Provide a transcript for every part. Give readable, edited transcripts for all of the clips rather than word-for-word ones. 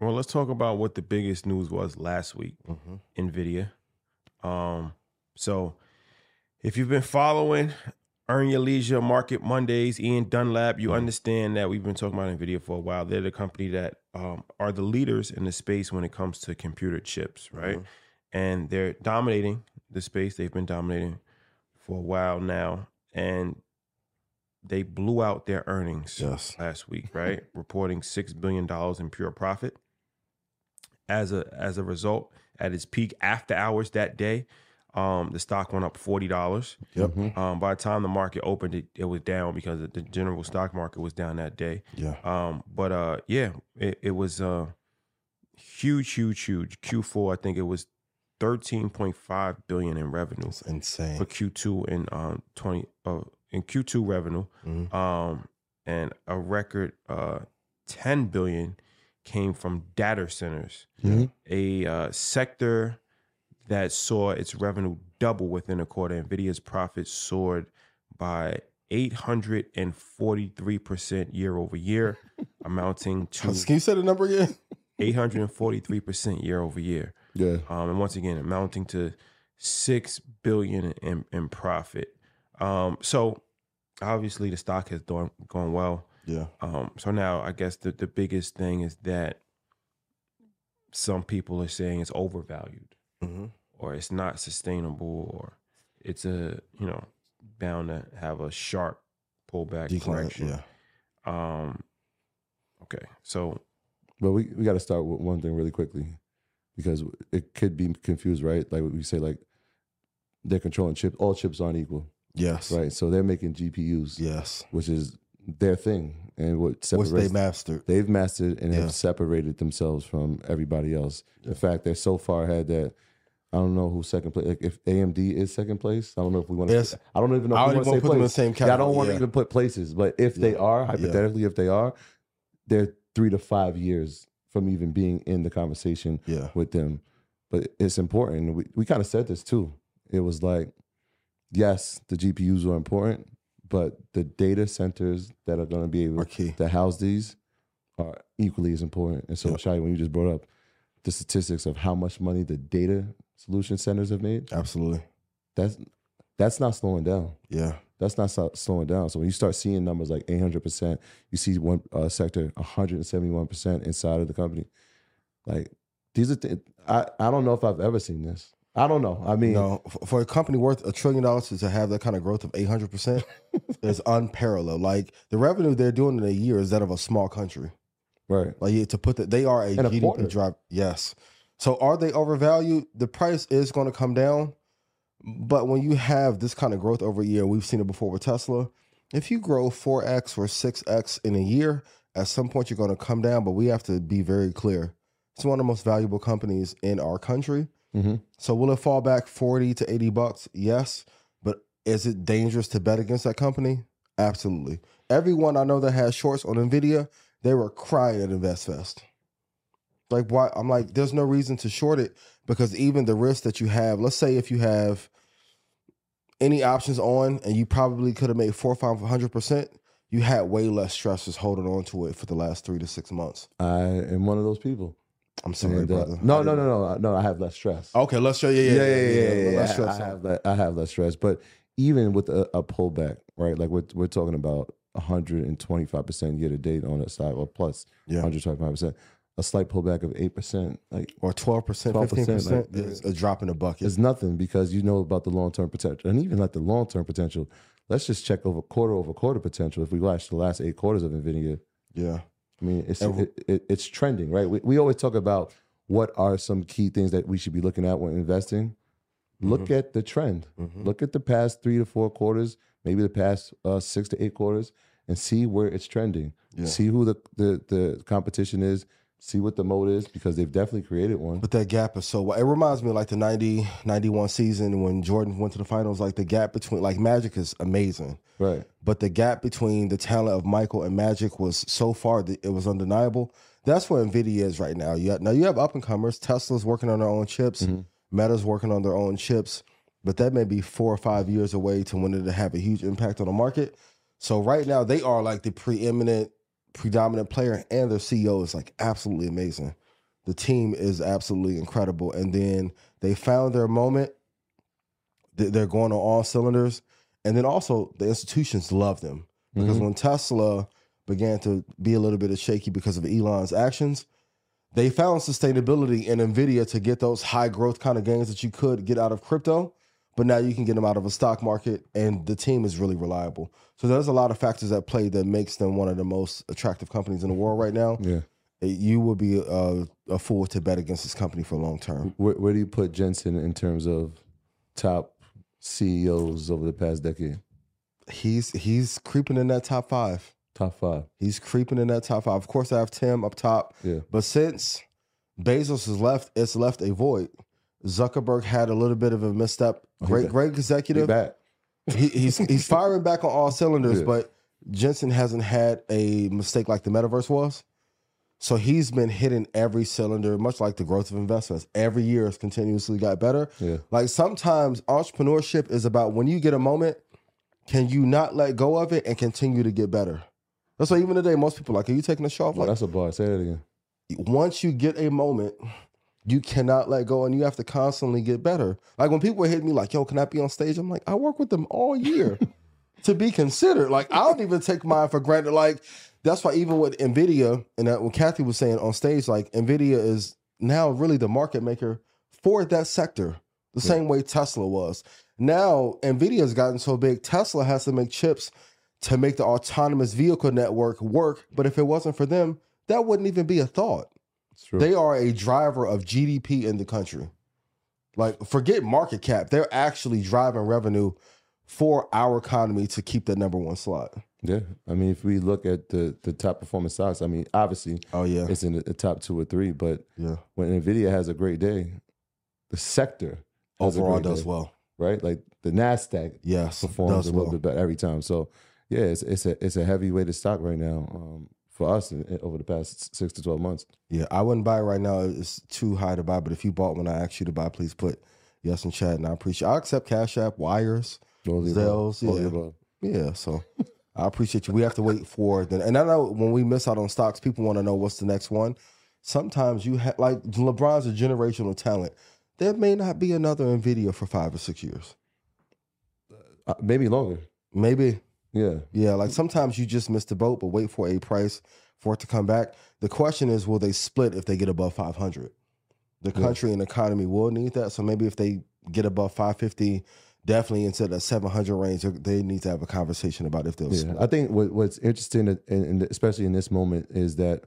Well, let's talk about what the biggest news was last week. NVIDIA. So if you've been following Earn Your Leisure Market Mondays, Ian Dunlap, you understand that we've been talking about NVIDIA for a while. They're the company that are the leaders in the space when it comes to computer chips, right? And they're dominating the space. They've been dominating for a while now. And they blew out their earnings last week, right? Reporting $6 billion in pure profit. As a result, at its peak after hours that day, the stock went up $40. By the time the market opened, it was down because the general stock market was down that day. But it was huge. Q4, I think it was $13.5 billion in revenue. That's insane. For Q2 and in Q2 revenue, and a record $10 billion came from data centers, a sector that saw its revenue double within a quarter. NVIDIA's profits soared by 843% year over year, amounting to... Can you say the number again? 843% year over year. Yeah. And once again, amounting to $6 billion in profit. So obviously the stock has gone well. So now I guess the biggest thing is that some people are saying it's overvalued, or it's not sustainable, or it's bound to have a sharp pullback correction. Okay. So, but we got to start with one thing really quickly because it could be confused, right? Like we say, like they're controlling chips. All chips aren't equal. Yes. Right. So they're making GPUs. Yes. Which is their thing and what separates. Which they mastered. They've mastered and have separated themselves from everybody else. Yeah. In fact, they're so far ahead that I don't know who's second place. Like if AMD is second place, I don't know if we want to. Yes. I don't even know if we want to put them in the same category. I don't want to even put places, but if they are, hypothetically, if they are, they're 3 to 5 years from even being in the conversation with them. But it's important. We kind of said this too. It was like, yes, the GPUs are important, but the data centers that are going to be able to house these are equally as important. And so, Shai, when you just brought up the statistics of how much money the data solution centers have made, that's not slowing down. Yeah, that's not slowing down. So when you start seeing numbers like 800%, you see one sector 171% inside of the company. Like these are I don't know if I've ever seen this. I don't know. I mean, for a company worth $1 trillion to have that kind of growth of 800% is unparalleled. Like the revenue they're doing in a year is that of a small country, right? Like to put that, they are a GDP drop. Yes. So are they overvalued? The price is going to come down, but when you have this kind of growth over a year, we've seen it before with Tesla. If you grow 4x or 6x in a year, at some point you're going to come down. But we have to be very clear: it's one of the most valuable companies in our country. So will it fall back $40 to $80? Yes. But is it dangerous to bet against that company? Absolutely. Everyone I know that has shorts on NVIDIA, they were crying at InvestFest. Like, why? I'm like, there's no reason to short it because even the risk that you have, let's say if you have any options on and you probably could have made 400 or 500%, you had way less stress just holding on to it for the last 3 to 6 months. I am one of those people. I'm sorry, brother. No, I have less stress. Okay, less stress. Yeah. Less stress. I have less stress. But even with a pullback, right? Like we're talking about 125% year to date on a side, or plus 125%. a slight pullback of 8%, like, or 12%, 15%, like, a drop in the bucket. It's nothing, because you know about the long-term potential, and even like the long-term potential. Let's just check over quarter potential. If we watch the last 8 quarters of NVIDIA, yeah, I mean, it's trending, right? We always talk about what are some key things that we should be looking at when investing. Look at the trend. Look at the past 3 to 4 quarters, maybe the past 6 to 8 quarters, and see where it's trending. Yeah. See who the competition is. See what the mode is, because they've definitely created one. But that gap is so wide. It reminds me of like the 90, 91 season when Jordan went to the finals. Like the gap between, like, Magic is amazing. Right. But the gap between the talent of Michael and Magic was so far that it was undeniable. That's where NVIDIA is right now. Now you have up-and-comers. Tesla's working on their own chips. Meta's working on their own chips. But that may be 4 or 5 years away to when it'll have a huge impact on the market. So right now they are like the predominant player, and their CEO is like absolutely amazing. The team is absolutely incredible. And then they found their moment. They're going on all cylinders. And then also the institutions love them, because when Tesla began to be a little bit shaky because of Elon's actions, they found sustainability in NVIDIA to get those high growth kind of gains that you could get out of crypto. But now you can get them out of a stock market, and the team is really reliable. So there's a lot of factors at play that makes them one of the most attractive companies in the world right now. Yeah, you will be a fool to bet against this company for long term. Where do you put Jensen in terms of top CEOs over the past decade? He's creeping in that top five. Top five. He's creeping in that top five. Of course, I have Tim up top. Yeah. But since Bezos has left, it's left a void. Zuckerberg had a little bit of a misstep. Great executive. He's firing back on all cylinders, but Jensen hasn't had a mistake like the metaverse was. So he's been hitting every cylinder, much like the growth of investments. Every year it's continuously got better. Yeah. Like sometimes entrepreneurship is about when you get a moment, can you not let go of it and continue to get better? That's why even today, most people are like, are you taking a show off? Well, like, that's a bar. Say that again. Once you get a moment, you cannot let go, and you have to constantly get better. Like when people hit me like, yo, can I be on stage? I'm like, I work with them all year to be considered. Like I don't even take mine for granted. Like that's why even with NVIDIA, and that, what Kathy was saying on stage, like NVIDIA is now really the market maker for that sector, the same way Tesla was. Now NVIDIA has gotten so big, Tesla has to make chips to make the autonomous vehicle network work. But if it wasn't for them, that wouldn't even be a thought. True. They are a driver of GDP in the country. Like, forget market cap. They're actually driving revenue for our economy to keep that #1 slot. Yeah. I mean, if we look at the top performing stocks, I mean, obviously, it's in the top 2 or 3. But when NVIDIA has a great day, the sector overall does well. Right? Like the NASDAQ performs a little bit better every time. So, yeah, it's a heavyweighted stock right now. For us over the past 6 to 12 months. Yeah, I wouldn't buy it right now. It's too high to buy, but if you bought when I asked you to buy, please put yes in chat, and I appreciate it. I accept Cash App, Wires, Zells. Yeah, so I appreciate you. We have to wait for then. And I know when we miss out on stocks, people want to know what's the next one. Sometimes you have, like LeBron's a generational talent. There may not be another NVIDIA for 5 or 6 years. Maybe longer. Maybe. Yeah. Yeah, like sometimes you just miss the boat, but wait for a price for it to come back. The question is, will they split if they get above 500? The country and economy will need that. So maybe if they get above 550, definitely into the 700 range, they need to have a conversation about if they'll split. I think what's interesting, and especially in this moment, is that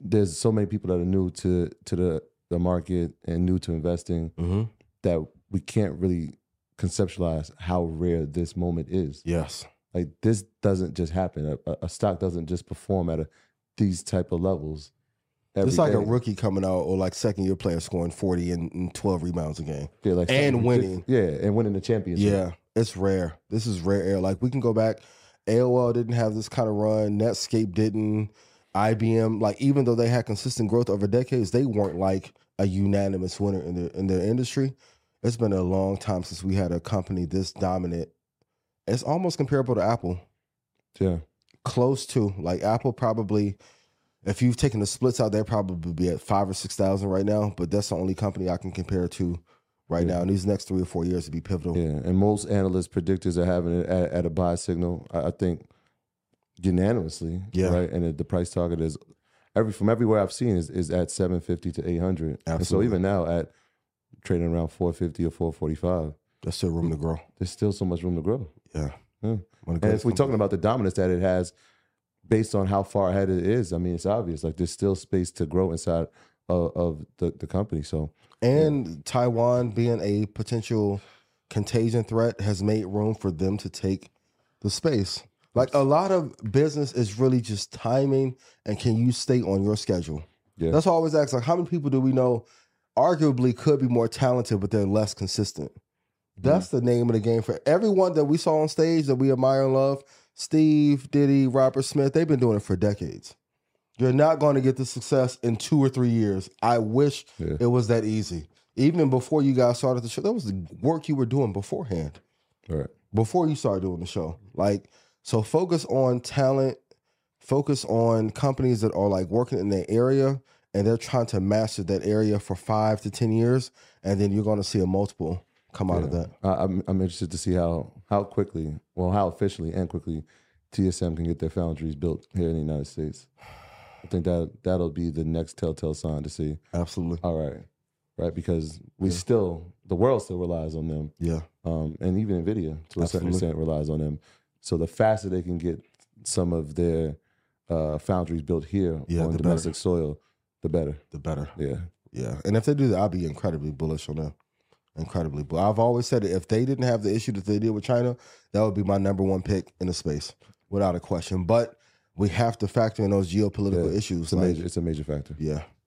there's so many people that are new to the market and new to investing that we can't really conceptualize how rare this moment is. Yes. Like this doesn't just happen. A stock doesn't just perform at these type of levels. It's like a rookie coming out or like second-year player scoring 40 and 12 rebounds a game. Yeah, like and winning. Yeah, and winning the championship. Yeah, it's rare. This is rare air. Like we can go back. AOL didn't have this kind of run. Netscape didn't. IBM, like even though they had consistent growth over decades, they weren't like a unanimous winner in their industry. It's been a long time since we had a company this dominant. It's almost comparable to Apple. Yeah. Close to. Like Apple probably, if you've taken the splits out, they'd probably be at 5,000 or 6,000 right now, but that's the only company I can compare to right now. And these next 3 or 4 years would be pivotal. Yeah, and most analysts, predictors are having it at a buy signal, I think, unanimously. Yeah. Right? And the price target is from everywhere I've seen is at 750 to 800. Absolutely. And so even now at trading around 450 or 445, there's still room to grow. There's still so much room to grow. Yeah. Yeah. And if we're talking about the dominance that it has based on how far ahead it is, I mean, it's obvious. Like, there's still space to grow inside of the company. So, and yeah. Taiwan being a potential contagion threat has made room for them to take the space. Like, a lot of business is really just timing and can you stay on your schedule? Yeah. That's why I always ask, like, how many people do we know arguably could be more talented, but they're less consistent? That's the name of the game for everyone that we saw on stage that we admire and love. Steve, Diddy, Robert Smith, they've been doing it for decades. You're not going to get the success in 2 or 3 years. I wish it was that easy. Even before you guys started the show, that was the work you were doing beforehand. Right. Before you started doing the show. Like, so focus on talent, focus on companies that are like working in their area and they're trying to master that area for 5 to 10 years, and then you're going to see a multiple come out of that. I'm interested to see how quickly, well, how efficiently and quickly TSM can get their foundries built here in the United States. I think that'll be the next telltale sign to see. Absolutely. All right. Right, because we still, the world still relies on them. Yeah. And even NVIDIA, to a certain extent, relies on them. So the faster they can get some of their foundries built here on domestic soil, the better. The better. Yeah. Yeah. And if they do that, I'll be incredibly bullish on them. Incredibly. But I've always said it, if they didn't have the issue that they did with China, that would be my #1 pick in the space, without a question. But we have to factor in those geopolitical issues. It's a, it's a major factor. Yeah.